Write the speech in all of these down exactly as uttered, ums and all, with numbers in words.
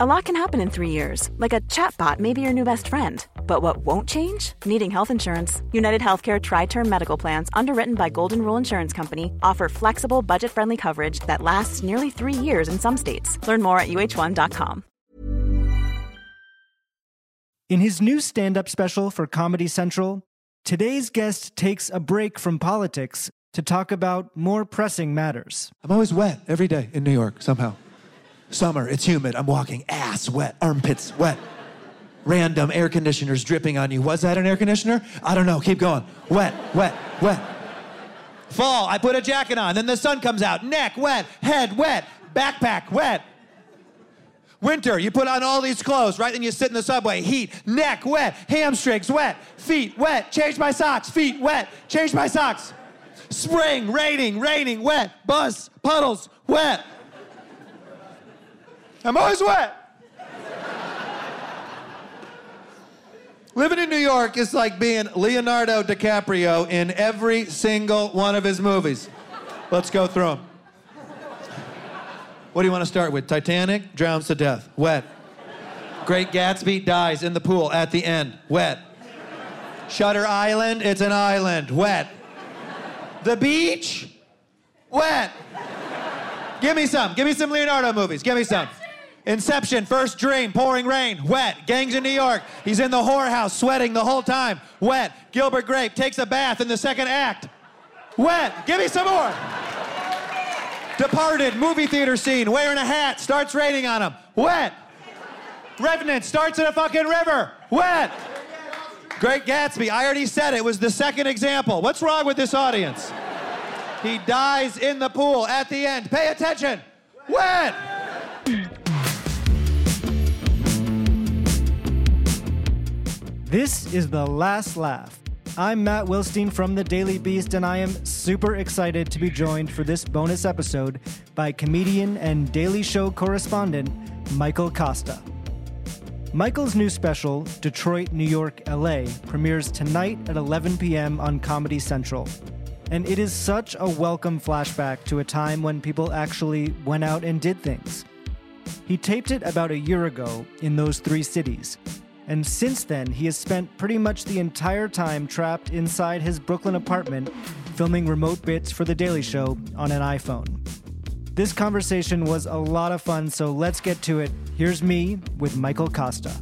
A lot can happen in three years, like a chatbot may be your new best friend. But what won't change? Needing health insurance. UnitedHealthcare Tri-Term Medical Plans, underwritten by Golden Rule Insurance Company, offer flexible, budget-friendly coverage that lasts nearly three years in some states. Learn more at U H one dot com. In his new stand-up special for Comedy Central, today's guest takes a break from politics to talk about more pressing matters. I'm always wet every day in New York, somehow. Summer, it's humid, I'm walking, ass wet, armpits wet. Random air conditioners dripping on you. Was that an air conditioner? I don't know, keep going. Wet, wet, wet. Fall, I put a jacket on, then the sun comes out. Neck wet, head wet, backpack wet. Winter, you put on all these clothes, right? Then you sit in the subway, heat, neck wet, hamstrings wet, feet wet, change my socks, feet wet, change my socks. Spring, raining, raining, wet, bus, puddles, wet. I'm always wet. Living in New York is like being Leonardo DiCaprio in every single one of his movies. Let's go through them. What do you want to start with? Titanic, drowns to death, wet. Great Gatsby, dies in the pool at the end, wet. Shutter Island, it's an island, wet. The beach, wet. Give me some. Give me some Leonardo movies. Give me some. Inception, First Dream, pouring rain, wet. Gangs in New York. He's in the whorehouse, sweating the whole time, wet. Gilbert Grape takes a bath in the second act, wet. Give me some more. Departed, movie theater scene, wearing a hat, starts raining on him, wet. Revenant starts in a fucking river, wet. Great Gatsby, I already said it, it was the second example. What's wrong with this audience? He dies in the pool at the end. Pay attention. Wet. This is The Last Laugh. I'm Matt Wilstein from The Daily Beast, and I am super excited to be joined for this bonus episode by comedian and Daily Show correspondent Michael Kosta. Michael's new special, Detroit, New York, L A, premieres tonight at eleven p.m. on Comedy Central. And it is such a welcome flashback to a time when people actually went out and did things. He taped it about a year ago in those three cities. And since then, he has spent pretty much the entire time trapped inside his Brooklyn apartment, filming remote bits for The Daily Show on an iPhone. This conversation was a lot of fun, so let's get to it. Here's me with Michael Kosta.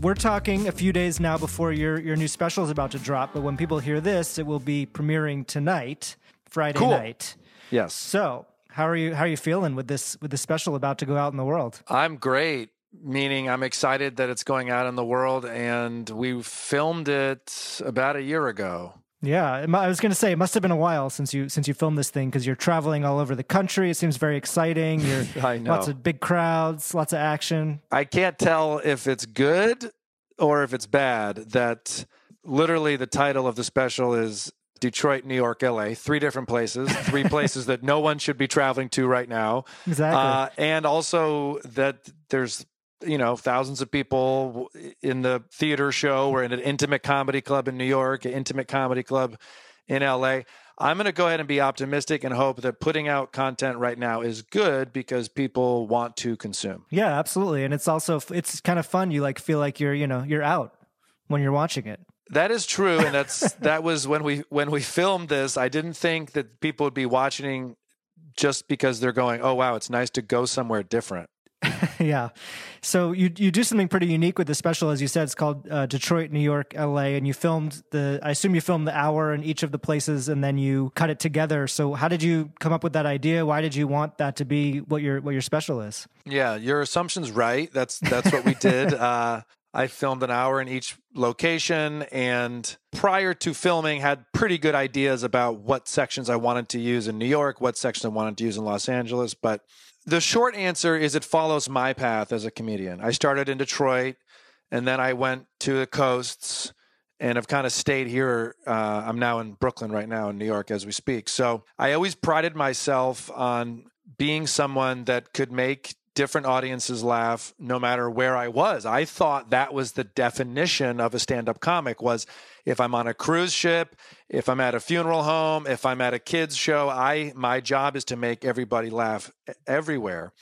We're talking a few days now before your, your new special is about to drop, but when people hear this, it will be premiering tonight, Friday cool. night. Yes. So how are you how are you feeling with this with this special about to go out in the world? I'm great, meaning I'm excited that it's going out in the world, and we filmed it about a year ago. Yeah, I was going to say it must have been a while since you since you filmed this thing because you're traveling all over the country. It seems very exciting. You're I know. Lots of big crowds, lots of action. I can't tell if it's good or if it's bad. That literally the title of the special is Detroit, New York, L A, three different places, three places that no one should be traveling to right now. Exactly. Uh, and also that there's you know, thousands of people in the theater show. We're in an intimate comedy club in New York, an intimate comedy club in L A. I'm going to go ahead and be optimistic and hope that putting out content right now is good because people want to consume. Yeah, absolutely. And it's also, it's kind of fun. You like feel like you're, you know, you're out when you're watching it. That is true. And that's, that was when we, when we filmed this, I didn't think that people would be watching just because they're going, oh, wow, it's nice to go somewhere different. Yeah. So you you do something pretty unique with the special, as you said. It's called uh, Detroit, New York, L A, and you filmed the, I assume you filmed the hour in each of the places and then you cut it together. So how did you come up with that idea? Why did you want that to be what your what your special is? Yeah, your assumption's right. That's that's what we did. uh, I filmed an hour in each location and prior to filming had pretty good ideas about what sections I wanted to use in New York, what sections I wanted to use in Los Angeles, but the short answer is it follows my path as a comedian. I started in Detroit, and then I went to the coasts, and I've kind of stayed here. Uh, I'm now in Brooklyn right now in New York as we speak. So I always prided myself on being someone that could make different audiences laugh no matter where I was. I thought that was the definition of a stand-up comic was if I'm on a cruise ship, if I'm at a funeral home, if I'm at a kids show, I my job is to make everybody laugh everywhere.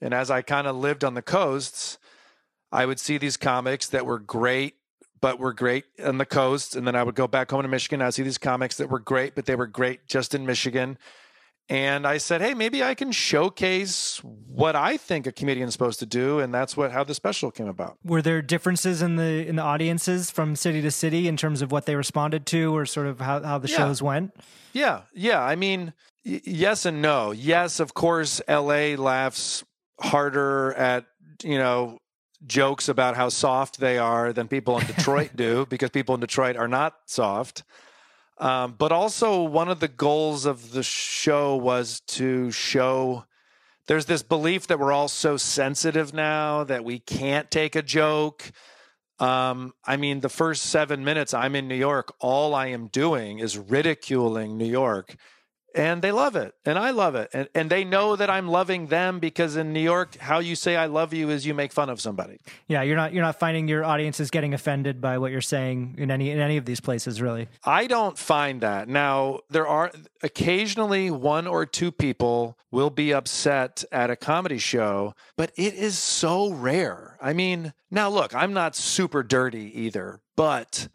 And as I kind of lived on the coasts, I would see these comics that were great, but were great on the coast. And then I would go back home to Michigan. I'd see these comics that were great, but they were great just in Michigan. And I said, hey, maybe I can showcase what I think a comedian's supposed to do. And that's what how the special came about. Were there differences in the in the audiences from city to city in terms of what they responded to or sort of how, how the yeah. shows went? Yeah. Yeah. I mean, y- yes and no. Yes, of course, L A laughs harder at, you know, jokes about how soft they are than people in Detroit do, because people in Detroit are not soft. Um, but also one of the goals of the show was to show there's this belief that we're all so sensitive now that we can't take a joke. Um, I mean, the first seven minutes I'm in New York, all I am doing is ridiculing New York, and they love it. And I love it. And, and they know that I'm loving them, because in New York, how you say I love you is you make fun of somebody. Yeah. You're not, you're not finding your audiences getting offended by what you're saying in any, in any of these places, really. I don't find that. Now, there are occasionally one or two people will be upset at a comedy show, but it is so rare. I mean, now look, I'm not super dirty either, but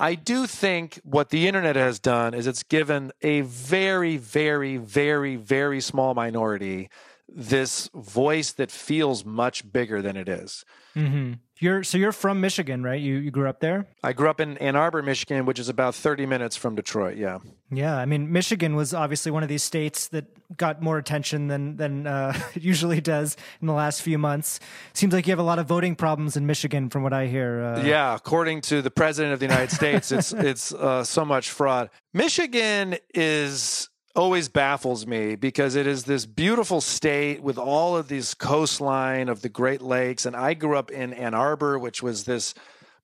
I do think what the internet has done is it's given a very, very, very, very small minority this voice that feels much bigger than it is. Mm-hmm. You're, so you're from Michigan, right? You you grew up there? I grew up in Ann Arbor, Michigan, which is about thirty minutes from Detroit, yeah. Yeah, I mean, Michigan was obviously one of these states that got more attention than, than uh, it usually does in the last few months. Seems like you have a lot of voting problems in Michigan from what I hear. Uh... Yeah, according to the president of the United States, it's, it's uh, so much fraud. Michigan is... always baffles me, because it is this beautiful state with all of these coastline of the Great Lakes. And I grew up in Ann Arbor, which was this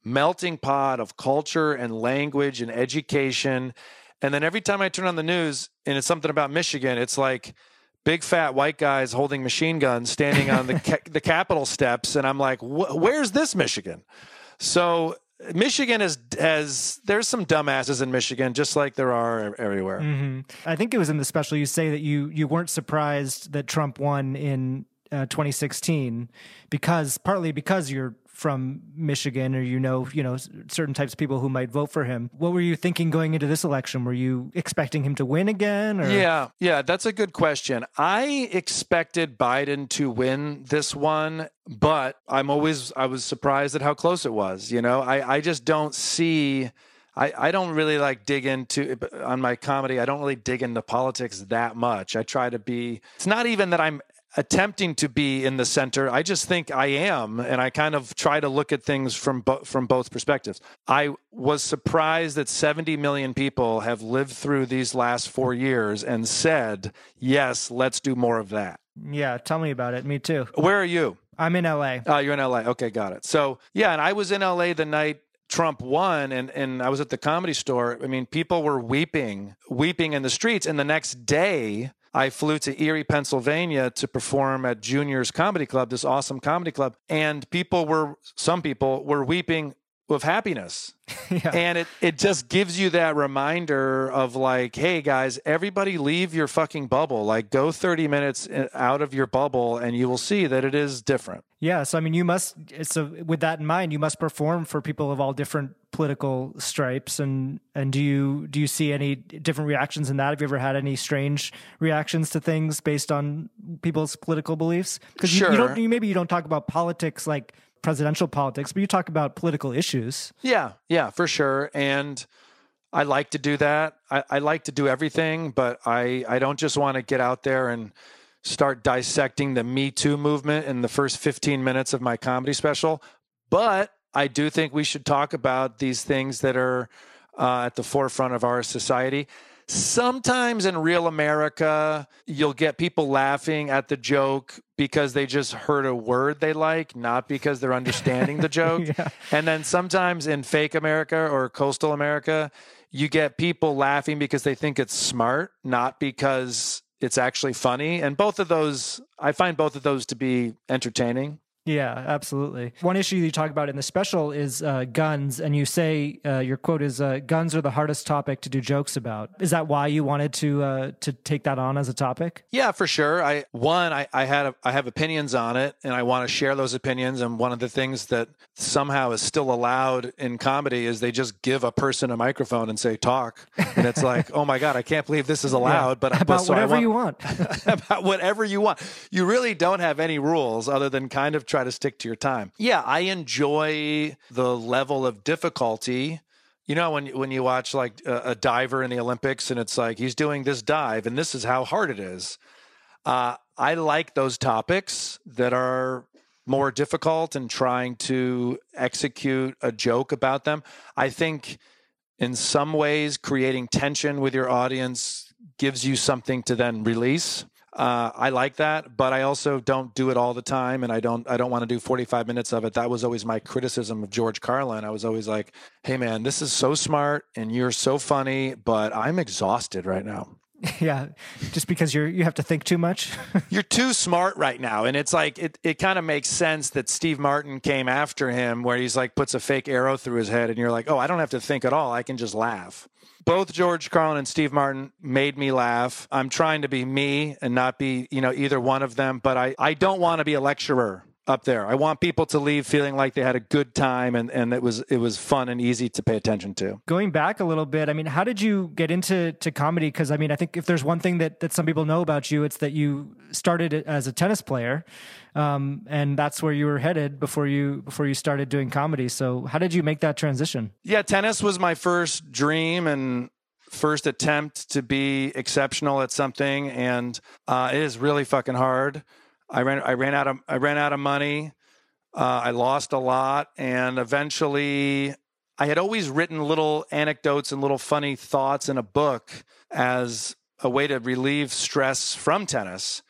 melting pot of culture and language and education. And then every time I turn on the news and it's something about Michigan, it's like big fat white guys holding machine guns standing on the ca- the Capitol steps. And I'm like, wh- where's this Michigan? So Michigan is, has, there's some dumbasses in Michigan, just like there are everywhere. Mm-hmm. I think it was in the special you say that you, you weren't surprised that Trump won in uh, twenty sixteen, because partly because you're from Michigan, or you know, you know, certain types of people who might vote for him. What were you thinking going into this election? Were you expecting him to win again? Or? Yeah, yeah, that's a good question. I expected Biden to win this one, but I'm always, I was surprised at how close it was. You know, I, I just don't see, I, I don't really like dig into, on my comedy, I don't really dig into politics that much. I try to be, it's not even that I'm attempting to be in the center. I just think I am. And I kind of try to look at things from, bo- from both perspectives. I was surprised that seventy million people have lived through these last four years and said, yes, let's do more of that. Yeah. Tell me about it. Me too. Where are you? I'm in L A. Oh, you're in L A. Okay. Got it. So yeah. And I was in L A the night Trump won, and, and I was at the Comedy Store. I mean, people were weeping, weeping in the streets. And the next day, I flew to Erie, Pennsylvania to perform at Junior's Comedy Club, this awesome comedy club. And people were, some people were weeping with happiness. Yeah. And it, it just gives you that reminder of like, hey guys, everybody leave your fucking bubble, like go thirty minutes out of your bubble and you will see that it is different. Yeah. So, I mean, you must, so with that in mind, you must perform for people of all different political stripes. And, and do you, do you see any different reactions in that? Have you ever had any strange reactions to things based on people's political beliefs? Because sure. you, you don't, you, maybe you don't talk about politics like presidential politics, but you talk about political issues. Yeah, yeah, for sure. And I like to do that. I, I like to do everything, but I, I don't just want to get out there and start dissecting the Me Too movement in the first fifteen minutes of my comedy special. But I do think we should talk about these things that are uh, at the forefront of our society. Sometimes in real America, you'll get people laughing at the joke because they just heard a word they like, not because they're understanding the joke. Yeah. And then sometimes in fake America or coastal America, you get people laughing because they think it's smart, not because it's actually funny. And both of those, I find both of those to be entertaining. Yeah, absolutely. One issue you talk about in the special is uh, guns, and you say uh, your quote is uh, "guns are the hardest topic to do jokes about." Is that why you wanted to uh, to take that on as a topic? Yeah, for sure. I one, I, I had a, I have opinions on it, and I want to share those opinions. And one of the things that somehow is still allowed in comedy is they just give a person a microphone and say "talk," and it's like, oh my God, I can't believe this is allowed. Yeah, but about but, so whatever I want, you want, about whatever you want. You really don't have any rules other than kind of. Try to stick to your time. Yeah, I enjoy the level of difficulty. You know, when when you watch like a, a diver in the Olympics and it's like, he's doing this dive and this is how hard it is. Uh, I like those topics that are more difficult and trying to execute a joke about them. I think in some ways creating tension with your audience gives you something to then release. Uh, I like that, but I also don't do it all the time, and I don't. I don't want to do forty-five minutes of it. That was always my criticism of George Carlin. I was always like, "Hey, man, this is so smart, and you're so funny, but I'm exhausted right now." Yeah, just because you're you have to think too much. You're too smart right now, and it's like it. It kind of makes sense that Steve Martin came after him, where he's like puts a fake arrow through his head, and you're like, "Oh, I don't have to think at all. I can just laugh." Both George Carlin and Steve Martin made me laugh. I'm trying to be me and not be, you know, either one of them, but I, I don't want to be a lecturer up there. I want people to leave feeling like they had a good time and, and it was it was fun and easy to pay attention to. Going back a little bit, I mean, how did you get into to comedy? Because, I mean, I think if there's one thing that, that some people know about you, it's that you started as a tennis player, um, and that's where you were headed before you before you started doing comedy. So how did you make that transition? Yeah, tennis was my first dream and first attempt to be exceptional at something, and uh, it is really fucking hard. I ran, I ran out of, I ran out of money. Uh, I lost a lot. And eventually I had always written little anecdotes and little funny thoughts in a book as a way to relieve stress from tennis.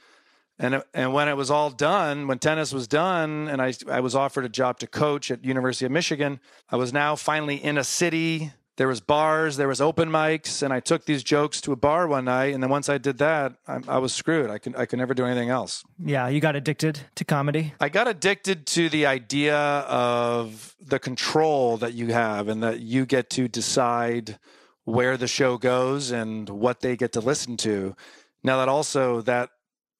And, and when it was all done, when tennis was done and I, I was offered a job to coach at University of Michigan, I was now finally in a city. There was bars, there was open mics, and I took these jokes to a bar one night, and then once I did that, I, I was screwed. I could, I could never do anything else. Yeah, you got addicted to comedy? I got addicted to the idea of the control that you have and that you get to decide where the show goes and what they get to listen to. Now, that also, that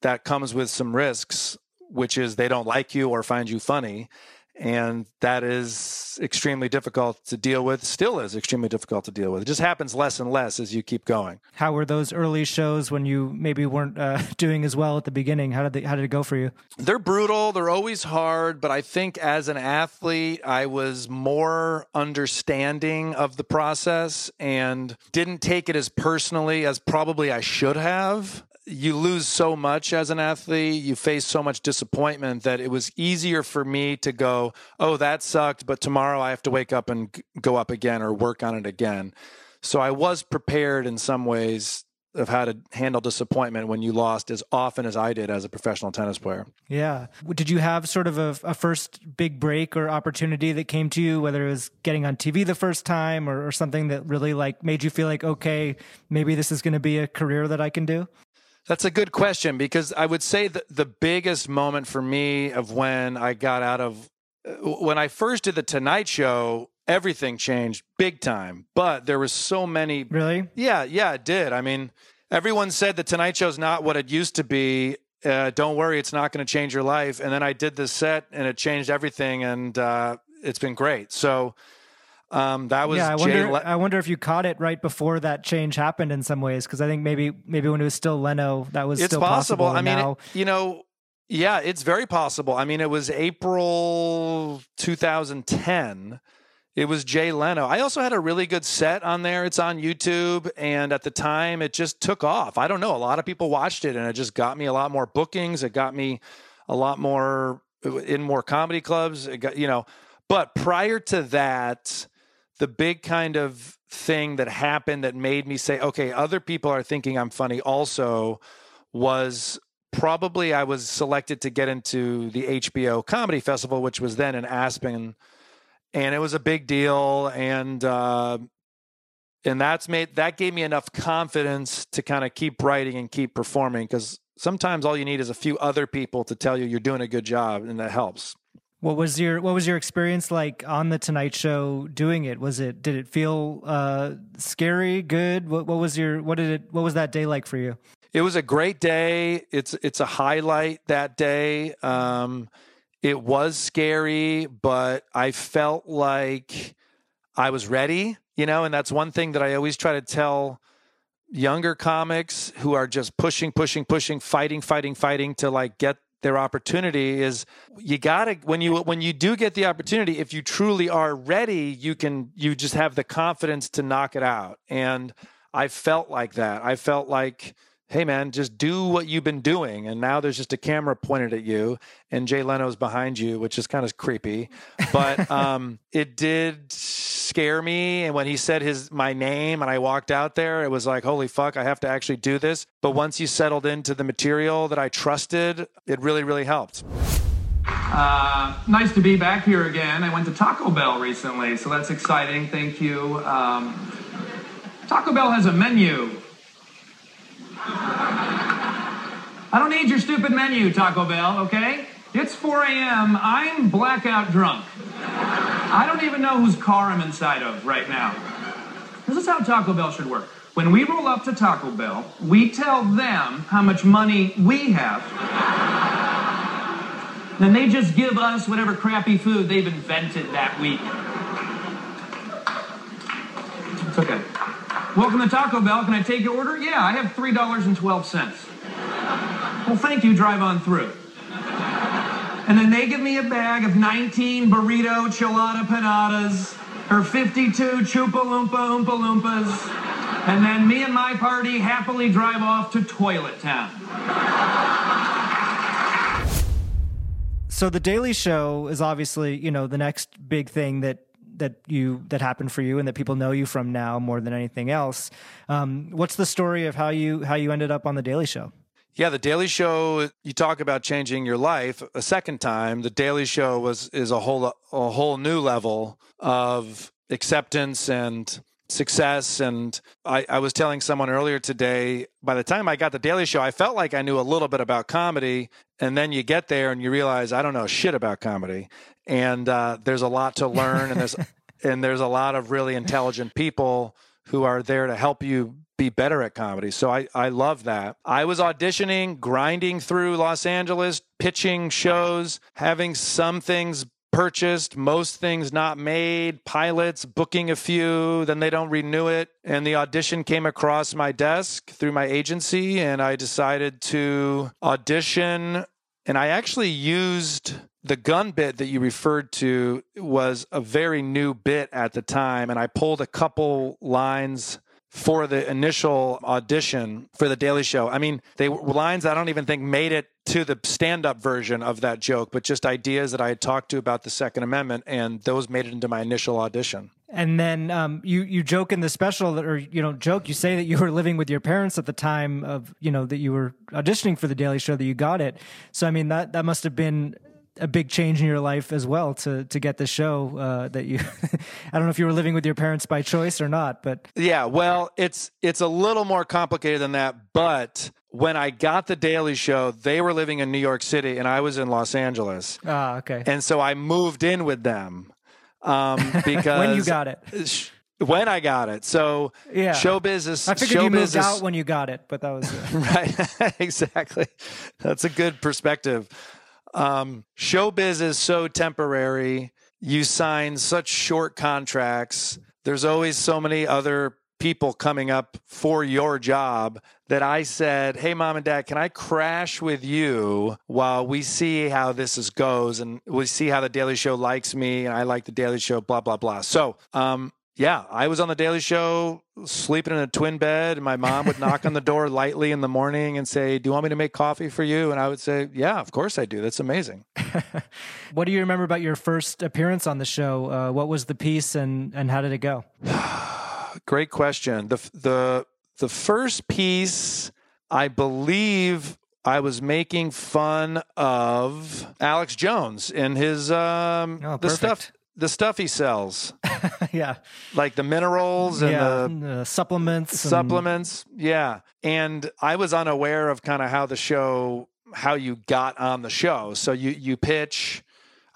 that comes with some risks, which is they don't like you or find you funny. And that is extremely difficult to deal with, still is extremely difficult to deal with. It just happens less and less as you keep going. How were those early shows when you maybe weren't uh, doing as well at the beginning? How did they, how did it go for you? They're brutal. They're always hard. But I think as an athlete, I was more understanding of the process and didn't take it as personally as probably I should have. You lose so much as an athlete, you face so much disappointment that it was easier for me to go, oh, that sucked, but tomorrow I have to wake up and go up again or work on it again. So I was prepared in some ways of how to handle disappointment when you lost as often as I did as a professional tennis player. Yeah. Did you have sort of a, a first big break or opportunity that came to you, whether it was getting on T V the first time or, or something that really like made you feel like, okay, maybe this is going to be a career that I can do? That's a good question, because I would say that the biggest moment for me of when I got out of, when I first did the Tonight Show, everything changed big time, but there was so many. Really? Yeah. Yeah, it did. I mean, everyone said the Tonight Show's not what it used to be. Uh, don't worry. It's not going to change your life. And then I did this set and it changed everything. And, uh, it's been great. So, Um, that was, yeah, I wonder, Le- I wonder if you caught it right before that change happened in some ways. Cause I think maybe, maybe when it was still Leno, that was it's still possible. possible. I mean, now- it, you know, yeah, it's very possible. I mean, it was April two thousand ten. It was Jay Leno. I also had a really good set on there. It's on YouTube. And at the time it just took off. I don't know. A lot of people watched it and it just got me a lot more bookings. It got me a lot more in more comedy clubs. It got, you know, but prior to that, the big kind of thing that happened that made me say, okay, other people are thinking I'm funny also, was probably I was selected to get into the H B O Comedy Festival, which was then in Aspen. And it was a big deal. And, uh, and that's made, that gave me enough confidence to kind of keep writing and keep performing. Cause sometimes all you need is a few other people to tell you you're doing a good job. And that helps. What was your What was your experience like on the Tonight Show doing it? Was it Did it feel uh, scary? Good? What What was your What did it What was that day like for you? It was a great day. It's It's a highlight that day. Um, it was scary, but I felt like I was ready, you know. And that's one thing that I always try to tell younger comics who are just pushing, pushing, pushing, fighting, fighting, fighting to like get their opportunity is you gotta, when you, when you do get the opportunity, if you truly are ready, you can, you just have the confidence to knock it out. And I felt like that. I felt like, hey man, just do what you've been doing. And now there's just a camera pointed at you and Jay Leno's behind you, which is kind of creepy, but um, it did scare me. And when he said his, my name and I walked out there, it was like, holy fuck, I have to actually do this. But once you settled into the material that I trusted, it really, really helped. Uh, nice to be back here again. I went to Taco Bell recently, so that's exciting. Thank you. Um, Taco Bell has a menu. I don't need your stupid menu, Taco Bell, okay? It's four a.m. I'm blackout drunk. I don't even know whose car I'm inside of right now. This is how Taco Bell should work. When we roll up to Taco Bell, we tell them how much money we have. Then they just give us whatever crappy food they've invented that week. It's okay. Welcome to Taco Bell. Can I take your order? Yeah, I have three dollars and twelve cents. Well, thank you. Drive on through. And then they give me a bag of nineteen burrito chilada panadas, or fifty-two chupa loompa oompa loompas, and then me and my party happily drive off to Toilet Town. So The Daily Show is obviously, you know, the next big thing that that you that happened for you and that people know you from now more than anything else. Um, what's the story of how you how you ended up on The Daily Show? Yeah, The Daily Show, you talk about changing your life a second time. The Daily Show was is a whole a whole new level of acceptance and success. And I, I was telling someone earlier today, by the time I got The Daily Show, I felt like I knew a little bit about comedy. And then you get there and you realize, I don't know shit about comedy. And uh, there's a lot to learn. And there's, and there's a lot of really intelligent people who are there to help you be better at comedy. So I, I love that. I was auditioning, grinding through Los Angeles, pitching shows, having some things purchased, most things not made, pilots, booking a few, then they don't renew it. And the audition came across my desk through my agency, and I decided to audition. And I actually used the gun bit that you referred to was a very new bit at the time. And I pulled a couple lines for the initial audition for The Daily Show. I mean, they were lines I don't even think made it to the stand-up version of that joke, but just ideas that I had talked to about the Second Amendment, and those made it into my initial audition. And then um, you you joke in the special, that, or you don't joke, you say that you were living with your parents at the time of, you know, that you were auditioning for The Daily Show, that you got it. So, I mean, that, that must have been a big change in your life as well to to get the show uh, that you, I don't know if you were living with your parents by choice or not, but. Yeah, well, it's it's a little more complicated than that. But when I got The Daily Show, they were living in New York City and I was in Los Angeles. Ah, okay. And so I moved in with them um, because. When you got it. Sh- When I got it. So yeah. show business. I figured show you moved business, out when you got it, but that was. Uh... right. Exactly. That's a good perspective. Um, showbiz is so temporary. You sign such short contracts. There's always so many other people coming up for your job that I said, hey, mom and dad, can I crash with you while we see how this is goes? And we see how The Daily Show likes me. And I like The Daily Show, blah, blah, blah. So, um, yeah, I was on The Daily Show sleeping in a twin bed, and my mom would knock on the door lightly in the morning and say, do you want me to make coffee for you? And I would say, yeah, of course I do. That's amazing. What do you remember about your first appearance on the show? Uh, what was the piece and, and how did it go? Great question. The, the, the first piece, I believe I was making fun of Alex Jones and his um, oh, the stuff. The stuff he sells. Yeah. Like the minerals and yeah, the uh, supplements. Supplements. And... Yeah. And I was unaware of kind of how the show, how you got on the show. So you, you pitch.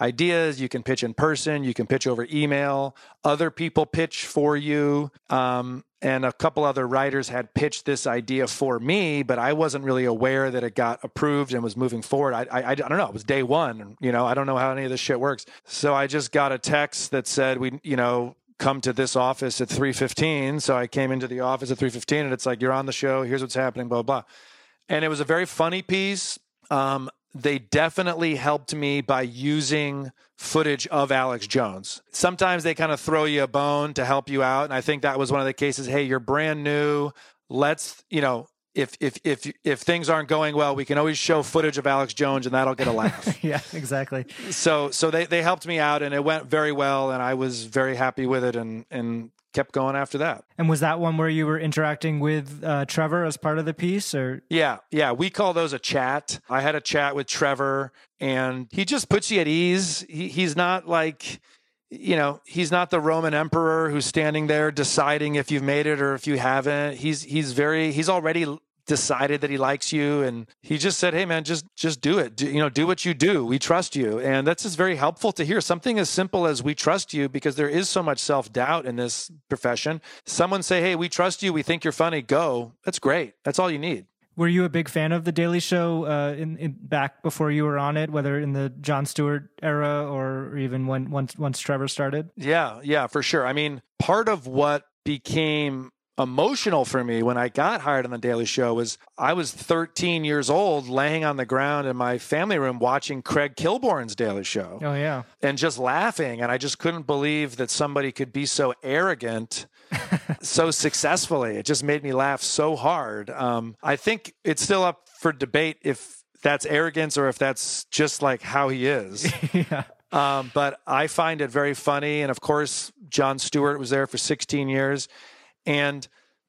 ideas. You can pitch in person. You can pitch over email. Other people pitch for you. Um, and a couple other writers had pitched this idea for me, but I wasn't really aware that it got approved and was moving forward. I, I, I don't know. It was day one. You know, I don't know how any of this shit works. So I just got a text that said, we, you know, come to this office at three fifteen. So I came into the office at three fifteen and it's like, you're on the show. Here's what's happening, blah, blah. And it was a very funny piece. Um, They definitely helped me by using footage of Alex Jones. Sometimes they kind of throw you a bone to help you out. And I think that was one of the cases. Hey, you're brand new. Let's, you know, if if if if things aren't going well, we can always show footage of Alex Jones and that'll get a laugh. Yeah, exactly. So so they, they helped me out and it went very well. And I was very happy with it and and kept going after that. And was that one where you were interacting with uh, Trevor as part of the piece? Or yeah, yeah. We call those a chat. I had a chat with Trevor and he just puts you at ease. He, he's not like, you know, he's not the Roman emperor who's standing there deciding if you've made it or if you haven't. He's he's very, he's already decided that he likes you. And he just said, hey man, just, just do it. Do, you know, do what you do. We trust you. And that's just very helpful to hear something as simple as we trust you, because there is so much self-doubt in this profession. Someone say, hey, we trust you. We think you're funny. Go. That's great. That's all you need. Were you a big fan of The Daily Show uh, in, in back before you were on it, whether in the Jon Stewart era or even when, once, once Trevor started? Yeah. Yeah, for sure. I mean, part of what became emotional for me when I got hired on The Daily Show was I was thirteen years old laying on the ground in my family room watching Craig Kilborn's Daily Show. Oh, yeah. And just laughing. And I just couldn't believe that somebody could be so arrogant so successfully. It just made me laugh so hard. Um, I think it's still up for debate if that's arrogance or if that's just like how he is. Yeah. Um, but I find it very funny. And of course, Jon Stewart was there for sixteen years. And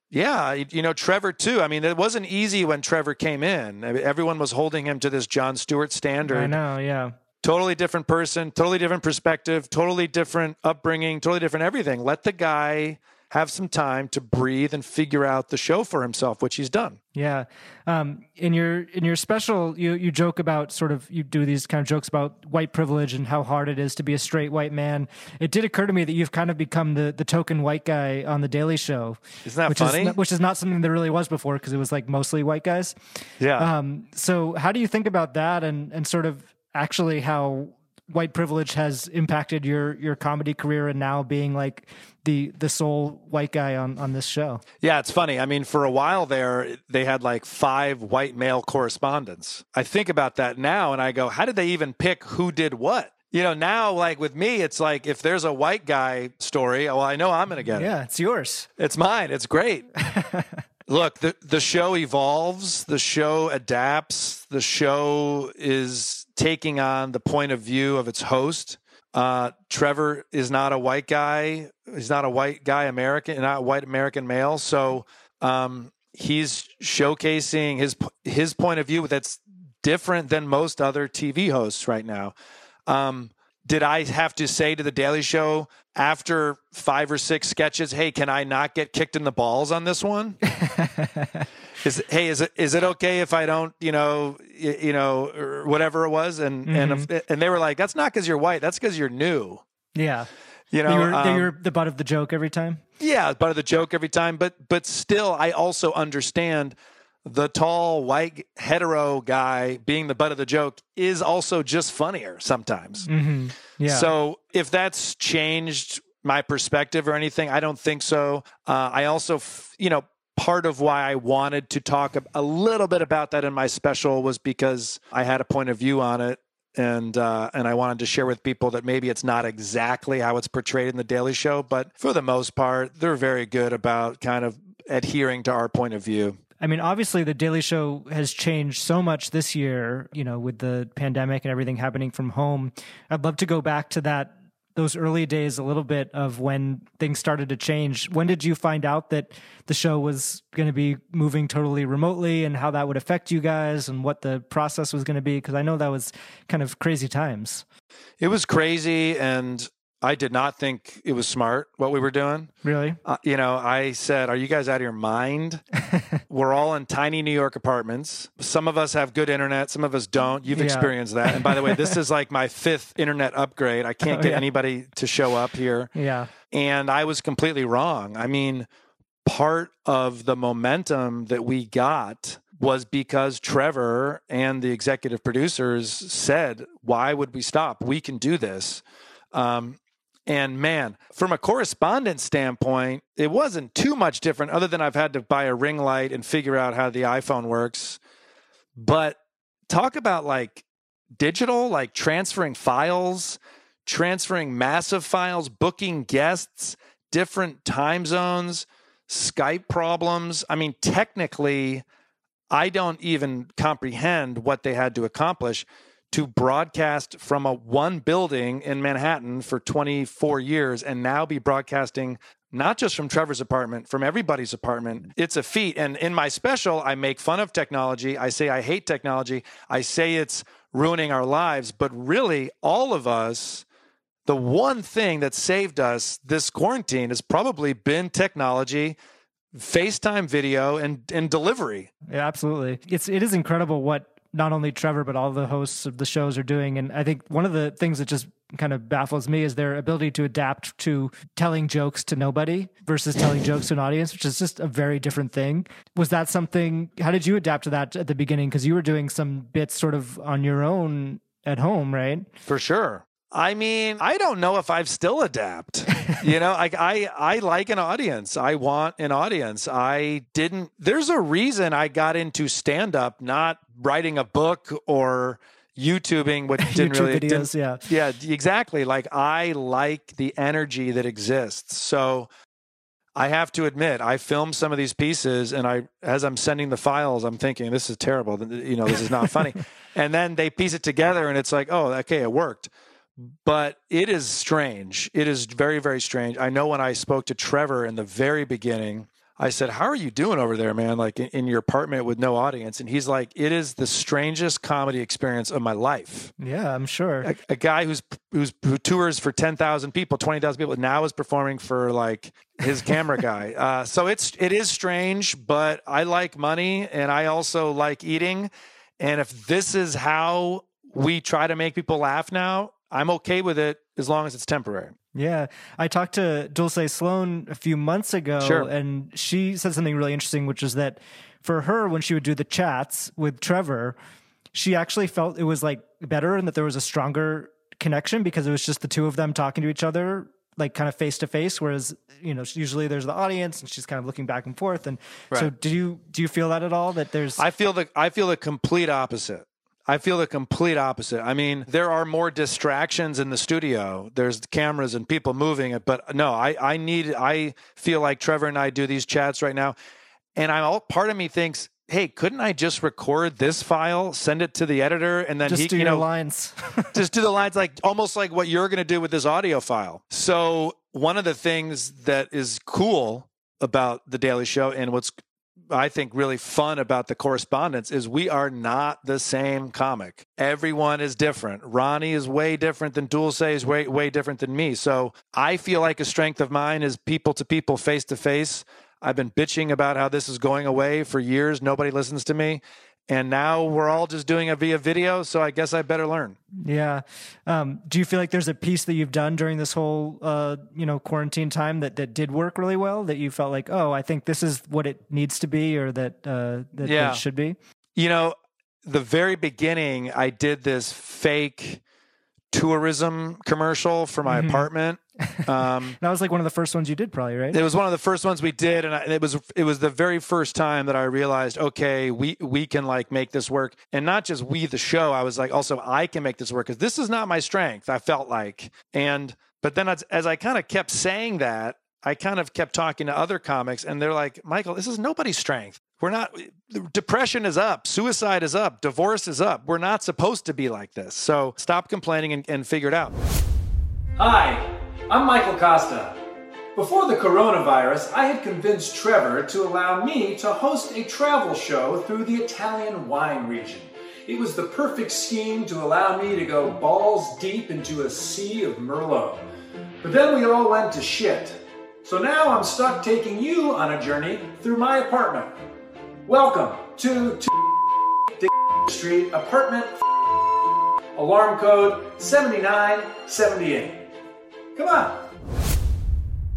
yeah, you know, Trevor too. I mean, it wasn't easy when Trevor came in. Everyone was holding him to this Jon Stewart standard. I know, yeah. Totally different person, totally different perspective, totally different upbringing, totally different everything. Let the guy have some time to breathe and figure out the show for himself, which he's done. Yeah. Um, in your in your special, you you joke about sort of, you do these kind of jokes about white privilege and how hard it is to be a straight white man. It did occur to me that you've kind of become the, the token white guy on The Daily Show. Isn't that which funny? Is, which is not something that really was before, because it was like mostly white guys. Yeah. Um, so how do you think about that and, and sort of actually how white privilege has impacted your, your comedy career and now being like the, the sole white guy on, on this show? Yeah, it's funny. I mean, for a while there, they had like five white male correspondents. I think about that now and I go, how did they even pick who did what? You know, now, like with me, it's like, if there's a white guy story, well, I know I'm going to get it. Yeah, it's yours. It's mine. It's great. Look, the, the show evolves, the show adapts, the show is taking on the point of view of its host. Uh, Trevor is not a white guy. He's not a white guy American, not a white American male. So um, he's showcasing his his point of view that's different than most other T V hosts right now. Um, did I have to say to The Daily Show after five or six sketches, hey, can I not get kicked in the balls on this one? is Hey, is it, is it okay if I don't, you know, you, you know, or whatever it was. And, mm-hmm. and, if, and they were like, that's not cause you're white. That's cause you're new. Yeah. You know, you're um, the butt of the joke every time. Yeah. Butt of the joke every time. But, but still, I also understand the tall white hetero guy being the butt of the joke is also just funnier sometimes. Mm-hmm. Yeah. So if that's changed my perspective or anything, I don't think so. Uh, I also, f- you know, part of why I wanted to talk a little bit about that in my special was because I had a point of view on it. And, uh, and I wanted to share with people that maybe it's not exactly how it's portrayed in The Daily Show, but for the most part, they're very good about kind of adhering to our point of view. I mean, obviously, The Daily Show has changed so much this year, you know, with the pandemic and everything happening from home. I'd love to go back to that, those early days a little bit of when things started to change. When did you find out that the show was going to be moving totally remotely and how that would affect you guys and what the process was going to be? Because I know that was kind of crazy times. It was crazy. And I did not think it was smart what we were doing. Really? Uh, you know, I said, are you guys out of your mind? We're all in tiny New York apartments. Some of us have good internet. Some of us don't. You've yeah. experienced that. And by the way, this is like my fifth internet upgrade. I can't oh, get yeah. anybody to show up here. Yeah. And I was completely wrong. I mean, part of the momentum that we got was because Trevor and the executive producers said, why would we stop? We can do this. Um, And man, from a correspondence standpoint, it wasn't too much different other than I've had to buy a ring light and figure out how the iPhone works. But talk about like digital, like transferring files, transferring massive files, booking guests, different time zones, Skype problems. I mean, technically, I don't even comprehend what they had to accomplish to broadcast from a one building in Manhattan for twenty-four years and now be broadcasting not just from Trevor's apartment, from everybody's apartment. It's a feat. And in my special, I make fun of technology. I say I hate technology. I say it's ruining our lives. But really, all of us, the one thing that saved us this quarantine has probably been technology, FaceTime video, and, and delivery. Yeah, absolutely. It's, it is incredible what not only Trevor, but all the hosts of the shows are doing. And I think one of the things that just kind of baffles me is their ability to adapt to telling jokes to nobody versus telling jokes to an audience, which is just a very different thing. Was that something, how did you adapt to that at the beginning? Because you were doing some bits sort of on your own at home, right? For sure. I mean, I don't know if I've still adapt. You know, I, I, I like an audience. I want an audience. I didn't, there's a reason I got into stand-up, not writing a book or YouTubing, which didn't YouTube really, videos, didn't, yeah. yeah, exactly. Like I like the energy that exists. So I have to admit, I filmed some of these pieces and I, as I'm sending the files, I'm thinking, this is terrible. You know, this is not funny. And then they piece it together and it's like, oh, okay, it worked. But it is strange. It is very, very strange. I know when I spoke to Trevor in the very beginning, I said, how are you doing over there, man? Like in, in your apartment with no audience. And he's like, it is the strangest comedy experience of my life. Yeah, I'm sure. A, a guy who's, who's, who tours for ten thousand people, twenty thousand people now is performing for like his camera guy. Uh, so it's, it is strange, but I like money and I also like eating. And if this is how we try to make people laugh now, I'm okay with it as long as it's temporary. Yeah. I talked to Dulce Sloan a few months ago, sure. and she said something really interesting, which is that for her, when she would do the chats with Trevor, she actually felt it was like better and that there was a stronger connection because it was just the two of them talking to each other, like kind of face to face. Whereas, you know, usually there's the audience and she's kind of looking back and forth. And right. so do you, do you feel that at all? That there's, I feel the, I feel the complete opposite. I feel the complete opposite. I mean, there are more distractions in the studio. There's cameras and people moving it, but no, I, I need, I feel like Trevor and I do these chats right now. And I'm all, part of me thinks, hey, couldn't I just record this file, send it to the editor, and then just he, do you know, lines, just do the lines, like almost like what you're going to do with this audio file. So one of the things that is cool about The Daily Show and what's I think really fun about the correspondence is we are not the same comic. Everyone is different. Ronnie is way different than Dulce is way, way different than me. So I feel like a strength of mine is people to people, face to face. I've been bitching about how this is going away for years. Nobody listens to me. And now we're all just doing it via video. So I guess I better learn. Yeah. Um, do you feel like there's a piece that you've done during this whole, uh, you know, quarantine time that, that did work really well, that you felt like, oh, I think this is what it needs to be, or that, uh, that yeah. it should be? You know, the very beginning, I did this fake tourism commercial for my mm-hmm. apartment. Um, that was like one of the first ones you did probably, right? It was one of the first ones we did. And I, it was, it was the very first time that I realized, okay, we, we can like make this work, and not just we, the show. I was like, also I can make this work, because this is not my strength. I felt like, and, but then as, as I kind of kept saying that, I kind of kept talking to other comics and they're like, Michael, this is nobody's strength. We're not, depression is up, suicide is up, divorce is up. We're not supposed to be like this. So stop complaining and, and figure it out. Hi. I'm Michael Kosta. Before the coronavirus, I had convinced Trevor to allow me to host a travel show through the Italian wine region. It was the perfect scheme to allow me to go balls deep into a sea of Merlot. But then we all went to shit. So now I'm stuck taking you on a journey through my apartment. Welcome to Street apartment, alarm code seventy-nine seventy-eight. Come on.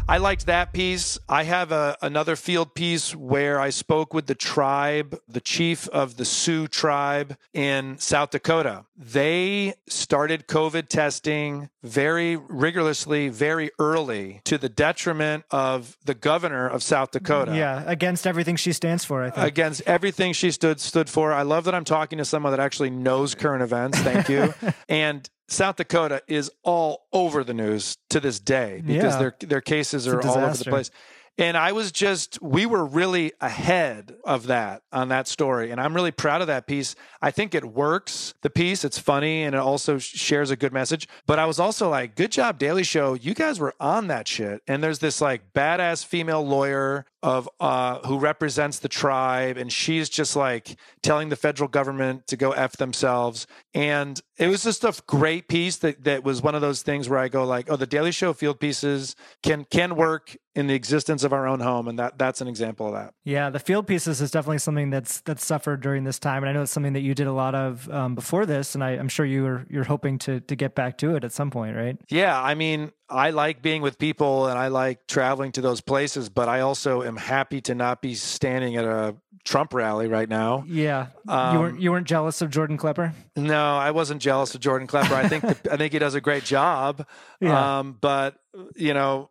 I liked that piece. I have a, another field piece where I spoke with the tribe, the chief of the Sioux tribe in South Dakota. They started COVID testing very rigorously, very early, to the detriment of the governor of South Dakota. Yeah, against everything she stands for, I think. Against everything she stood stood for. I love that I'm talking to someone that actually knows current events. Thank you. And South Dakota is all over the news to this day because yeah. their their cases are all over the place. And I was just, we were really ahead of that on that story. And I'm really proud of that piece. I think it works, the piece. It's funny and it also shares a good message. But I was also like, good job, Daily Show. You guys were on that shit. And there's this like badass female lawyer of uh, who represents the tribe. And she's just like telling the federal government to go F themselves. And it was just a great piece that, that was one of those things where I go like, oh, the Daily Show field pieces can can work in the existence of our own home. And that that's an example of that. Yeah, the field pieces is definitely something that's that's suffered during this time. And I know it's something that you did a lot of um, before this. And I, I'm sure you were, you're hoping to to get back to it at some point, right? Yeah, I mean, I like being with people and I like traveling to those places, but I also am happy to not be standing at a Trump rally right now. Yeah. Um, you weren't you weren't jealous of Jordan Klepper? No, I wasn't jealous of Jordan Klepper. I think the, I think he does a great job. Yeah. Um, but you know,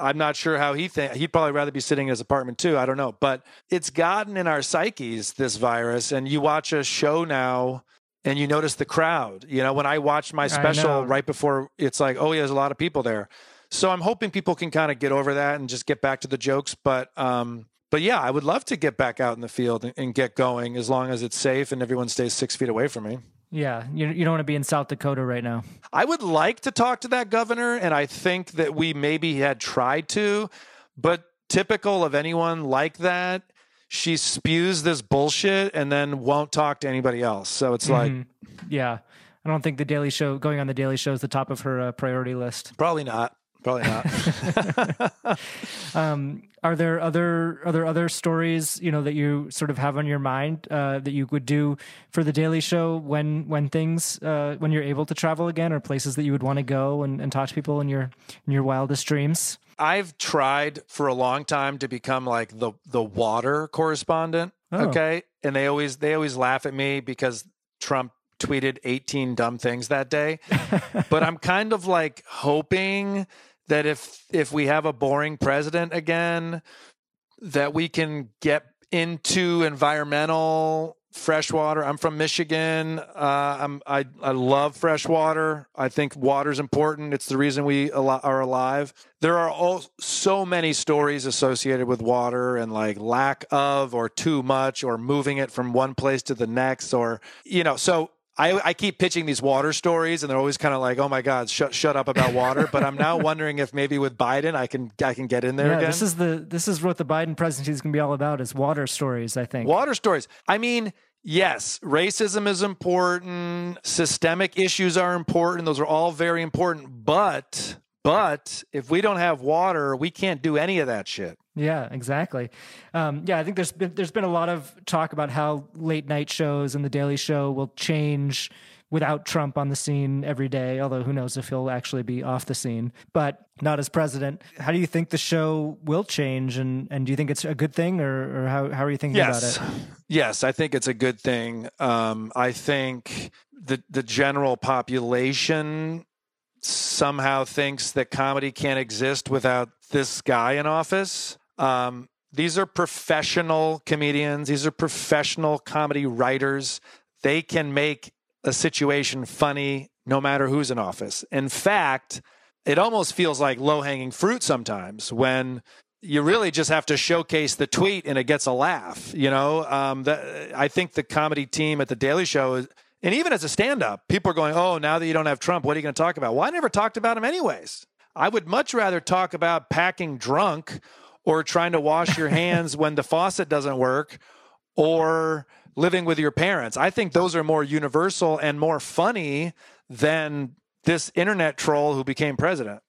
I'm not sure how he thinks. He'd probably rather be sitting in his apartment too. I don't know. But it's gotten in our psyches, this virus. And you watch a show now and you notice the crowd. You know, when I watched my special right before, it's like, oh yeah, there's a lot of people there. So I'm hoping people can kind of get over that and just get back to the jokes. But, um, but yeah, I would love to get back out in the field and, and get going as long as it's safe and everyone stays six feet away from me. Yeah, you you don't want to be in South Dakota right now. I would like to talk to that governor, and I think that we maybe had tried to, but typical of anyone like that, she spews this bullshit and then won't talk to anybody else. So it's like... Mm-hmm. Yeah, I don't think the Daily Show, going on the Daily Show is the top of her uh, priority list. Probably not. Probably not. um, are there other are there other stories, you know, that you sort of have on your mind uh, that you would do for the Daily Show when when things uh, when you're able to travel again, or places that you would want to go and, and talk to people in your in your wildest dreams? I've tried for a long time to become like the the water correspondent. Oh. Okay, and they always they always laugh at me because Trump tweeted eighteen dumb things that day, but I'm kind of like hoping that if if we have a boring president again, that we can get into environmental, freshwater. I'm from Michigan. Uh, I'm, I I love freshwater. I think water's important. It's the reason we al- are alive. There are all, so many stories associated with water and like lack of or too much or moving it from one place to the next or, you know, so I, I keep pitching these water stories and they're always kind of like, oh my God, shut shut up about water. But I'm now wondering if maybe with Biden, I can I can get in there yeah, again. This is the this is what the Biden presidency is going to be all about, is water stories, I think. Water stories. I mean, yes, racism is important. Systemic issues are important. Those are all very important. But but if we don't have water, we can't do any of that shit. Yeah, exactly. Um, yeah, I think there's been, there's been a lot of talk about how late night shows and the Daily Show will change without Trump on the scene every day, although who knows if he'll actually be off the scene, but not as president. How do you think the show will change? And, and do you think it's a good thing, or, or how, how are you thinking yes. about it? Yes, I think it's a good thing. Um, I think the the general population somehow thinks that comedy can't exist without this guy in office. Um, these are professional comedians. These are professional comedy writers. They can make a situation funny no matter who's in office. In fact, it almost feels like low-hanging fruit sometimes when you really just have to showcase the tweet and it gets a laugh. You know, um, that, I think the comedy team at The Daily Show is... And even as a stand-up, people are going, oh, now that you don't have Trump, what are you going to talk about? Well, I never talked about him anyways. I would much rather talk about packing drunk or trying to wash your hands when the faucet doesn't work or living with your parents. I think those are more universal and more funny than this internet troll who became president.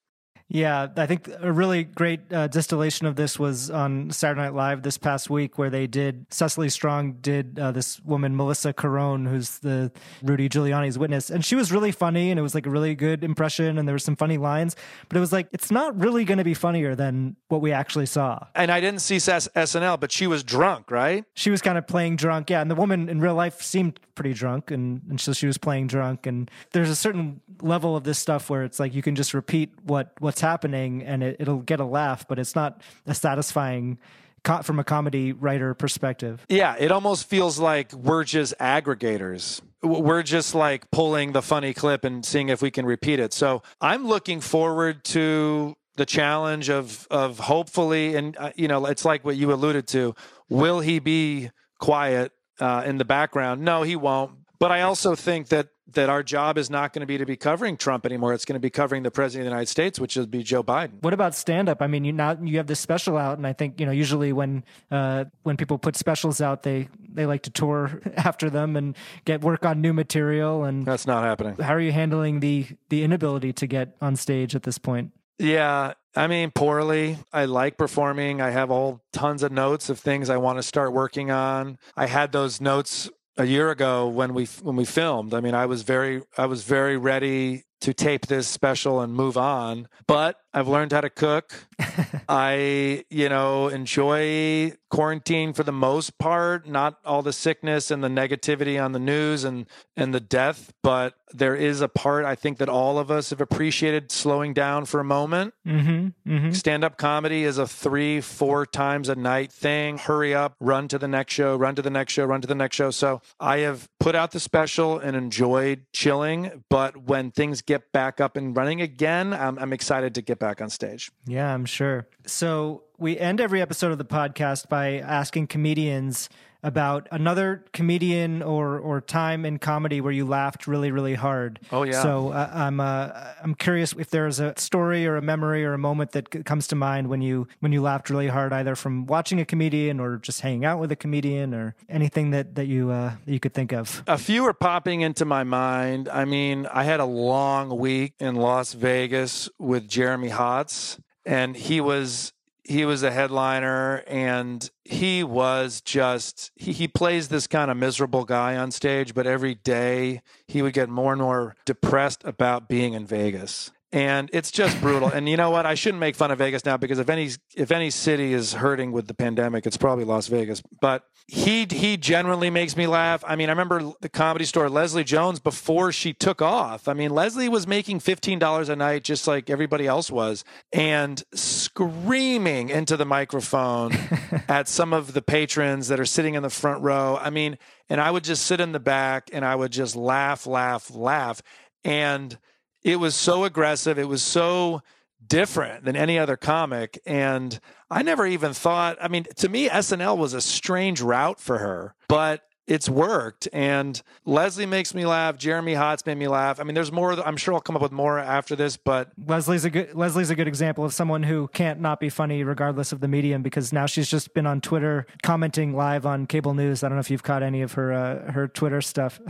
Yeah, I think a really great uh, distillation of this was on Saturday Night Live this past week, where they did, Cecily Strong did uh, this woman, Melissa Carone, who's the Rudy Giuliani's witness. And she was really funny, and it was like a really good impression, and there were some funny lines. But it was like, it's not really going to be funnier than what we actually saw. And I didn't see S N L, but she was drunk, right? She was kind of playing drunk, yeah. And the woman in real life seemed pretty drunk, and, and so she was playing drunk. And there's a certain level of this stuff where it's like you can just repeat what what's happening and it, it'll get a laugh, but it's not a satisfying co- from a comedy writer perspective. Yeah, it almost feels like we're just aggregators. We're just like pulling the funny clip and seeing if we can repeat it. So I'm looking forward to the challenge of of hopefully, and uh, you know, it's like what you alluded to, will he be quiet uh, in the background? No, he won't. But I also think that that our job is not going to be to be covering Trump anymore. It's going to be covering the president of the United States, which will be Joe Biden. What about stand-up? I mean, you not you have this special out, and I think, you know, usually when uh, when people put specials out, they, they like to tour after them and get work on new material. And that's not happening. How are you handling the the inability to get on stage at this point? Yeah, I mean, poorly. I like performing. I have all tons of notes of things I want to start working on. I had those notes a year ago when we when we filmed. I mean, I was very I was very ready to tape this special and move on. But I've learned how to cook. I, you know, enjoy quarantine for the most part, not all the sickness and the negativity on the news and, and the death. But there is a part I think that all of us have appreciated slowing down for a moment. Mm-hmm, mm-hmm. Stand-up comedy is a three, four times a night thing. Hurry up, run to the next show, run to the next show, run to the next show. So I have put out the special and enjoyed chilling. But when things get back up and running again, I'm, I'm excited to get back on stage. Yeah, I'm sure. So we end every episode of the podcast by asking comedians about another comedian or or time in comedy where you laughed really, really hard. Oh, yeah. So uh, I'm uh, I'm curious if there's a story or a memory or a moment that c- comes to mind when you when you laughed really hard, either from watching a comedian or just hanging out with a comedian or anything that, that you uh, you could think of. A few are popping into my mind. I mean, I had a long week in Las Vegas with Jeremy Hotz, and he was... He was a headliner, and he was just, he, he plays this kind of miserable guy on stage, but every day he would get more and more depressed about being in Vegas. And it's just brutal. And you know what? I shouldn't make fun of Vegas now, because if any if any city is hurting with the pandemic, it's probably Las Vegas. But he he generally makes me laugh. I mean, I remember the Comedy Store, Leslie Jones, before she took off. I mean, Leslie was making fifteen dollars a night just like everybody else was, and screaming into the microphone at some of the patrons that are sitting in the front row. I mean, and I would just sit in the back and I would just laugh, laugh, laugh. And it was so aggressive. It was so different than any other comic. And I never even thought, I mean, to me, S N L was a strange route for her, but it's worked. And Leslie makes me laugh. Jeremy Hotz made me laugh. I mean, there's more. I'm sure I'll come up with more after this, but Leslie's a good Leslie's a good example of someone who can't not be funny regardless of the medium, because now she's just been on Twitter commenting live on cable news. I don't know if you've caught any of her uh, her Twitter stuff.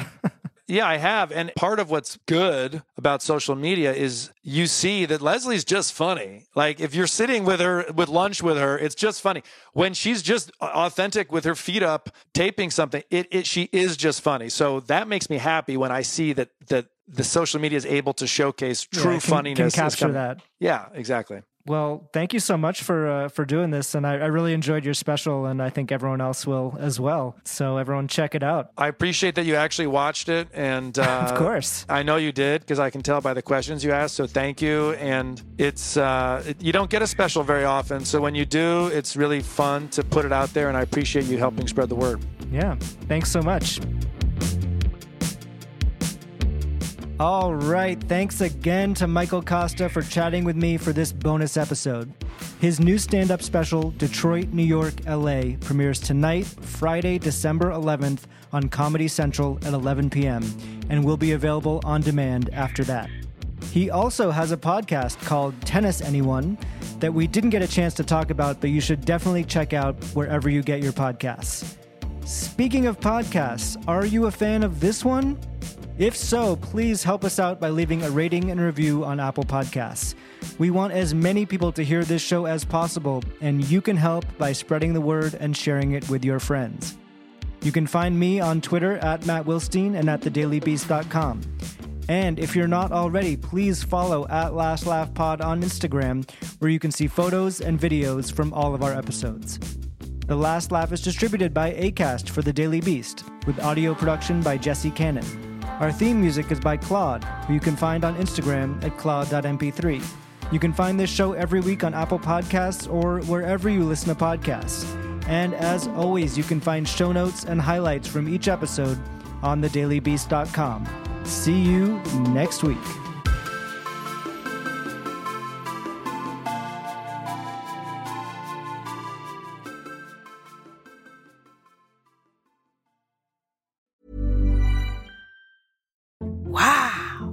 Yeah, I have. And part of what's good about social media is you see that Leslie's just funny. Like if you're sitting with her, with lunch with her, it's just funny. When she's just authentic with her feet up, taping something, it, it she is just funny. So that makes me happy when I see that that the social media is able to showcase true yeah, can, funniness. Can capture that. Yeah, exactly. Well, thank you so much for uh, for doing this, and I, I really enjoyed your special, and I think everyone else will as well. So everyone, check it out. I appreciate that you actually watched it, and uh, of course, I know you did, because I can tell by the questions you asked. So thank you, and it's uh, it, you don't get a special very often, so when you do, it's really fun to put it out there, and I appreciate you helping spread the word. Yeah, thanks so much. All right, thanks again to Michael Kosta for chatting with me for this bonus episode. His new stand-up special, Detroit, New York, L A, premieres tonight, Friday, December eleventh, on Comedy Central at eleven p.m., and will be available on demand after that. He also has a podcast called Tennis Anyone that we didn't get a chance to talk about, but you should definitely check out wherever you get your podcasts. Speaking of podcasts, are you a fan of this one? If so, please help us out by leaving a rating and review on Apple Podcasts. We want as many people to hear this show as possible, and you can help by spreading the word and sharing it with your friends. You can find me on Twitter at Matt Wilstein and at the daily beast dot com. And if you're not already, please follow at Last Laugh Pod on Instagram, where you can see photos and videos from all of our episodes. The Last Laugh is distributed by Acast for The Daily Beast, with audio production by Jesse Cannon. Our theme music is by Claude, who you can find on Instagram at claude dot m p three. You can find this show every week on Apple Podcasts or wherever you listen to podcasts. And as always, you can find show notes and highlights from each episode on the daily beast dot com. See you next week. Wow.